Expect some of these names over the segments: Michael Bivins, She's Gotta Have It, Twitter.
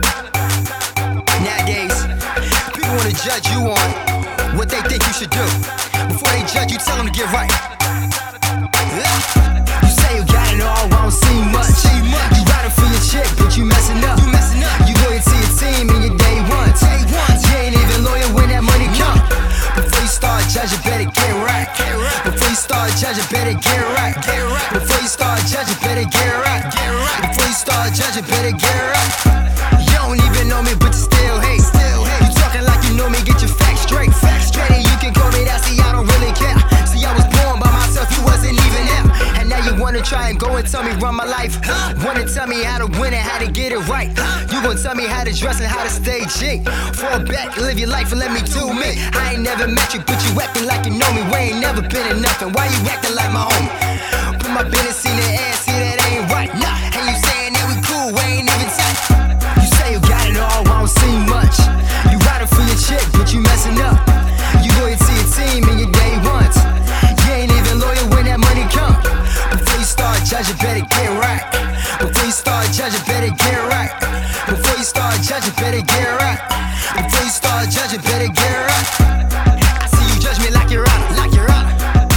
Nowadays, people want to judge you on what they think you should do. Before they judge you, tell them to get right. You say you got it all, I don't see much. You riding for your chick, but you messing up. You loyal to your team and your day ones. You ain't even loyal when that money comes. Before you start judging, better get right. Before you start judging, better get right. Before you start judging, better get right. Before you start judging, better get right. You don't even know me, but you still hate. You talking like you know me, get your facts straight. And you can call me that, see I don't really care. See I was born by myself, you wasn't even there. And now you wanna try and go and tell me run my life. Wanna tell me how to win and how to get it right. You gon' tell me how to dress and how to stay chic. Fall back, live your life and let me do me. I ain't never met you, but you acting like you know me. We ain't never been in nothing, why you acting like my homie? Put my business in the air, see that ain't right. And you saying that we cool, we ain't even tight. You got it all, I don't see much. You riding for your chick, but you messing up. You loyal to your team and your day ones. You ain't even loyal when that money come. Before you start judging, better get right. Before you start judging, better get right. Before you start judging, better get right. Before you start judging, better get right. I see you judge me like you're out, like you're out.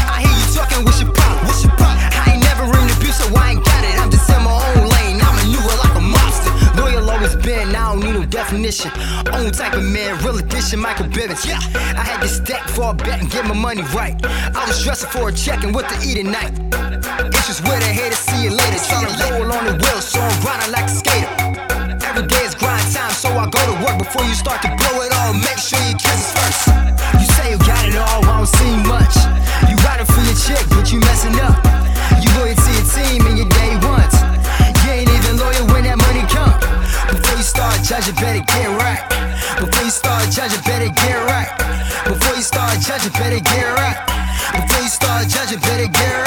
I hear you talking, what's your problem, what's your problem? I ain't never in abuse, so I ain't got it. I'm just in my own lane, I maneuver like a monster. Loyal always been, I don't need no definition. Own type of man, real edition, Michael Bivins. Yeah, I had to stack, fall back, and get my money right. I was dressing for a check and what to eat at night. It's just where they here to see you later. Saw the roll on the wheel, so I'm grinding like a skater. Every day is grind time, so I go to work. Before you start to blow it all, make sure you kiss us first. You say you got it all, I don't see much. You riding for your chick, but you messing up. You loyal to your team and your day ones. You ain't even loyal when that money comes. Before you start judging, better get right. Before you start judging, better get right. Before you start judging, better get right. Before you start judging, better get right.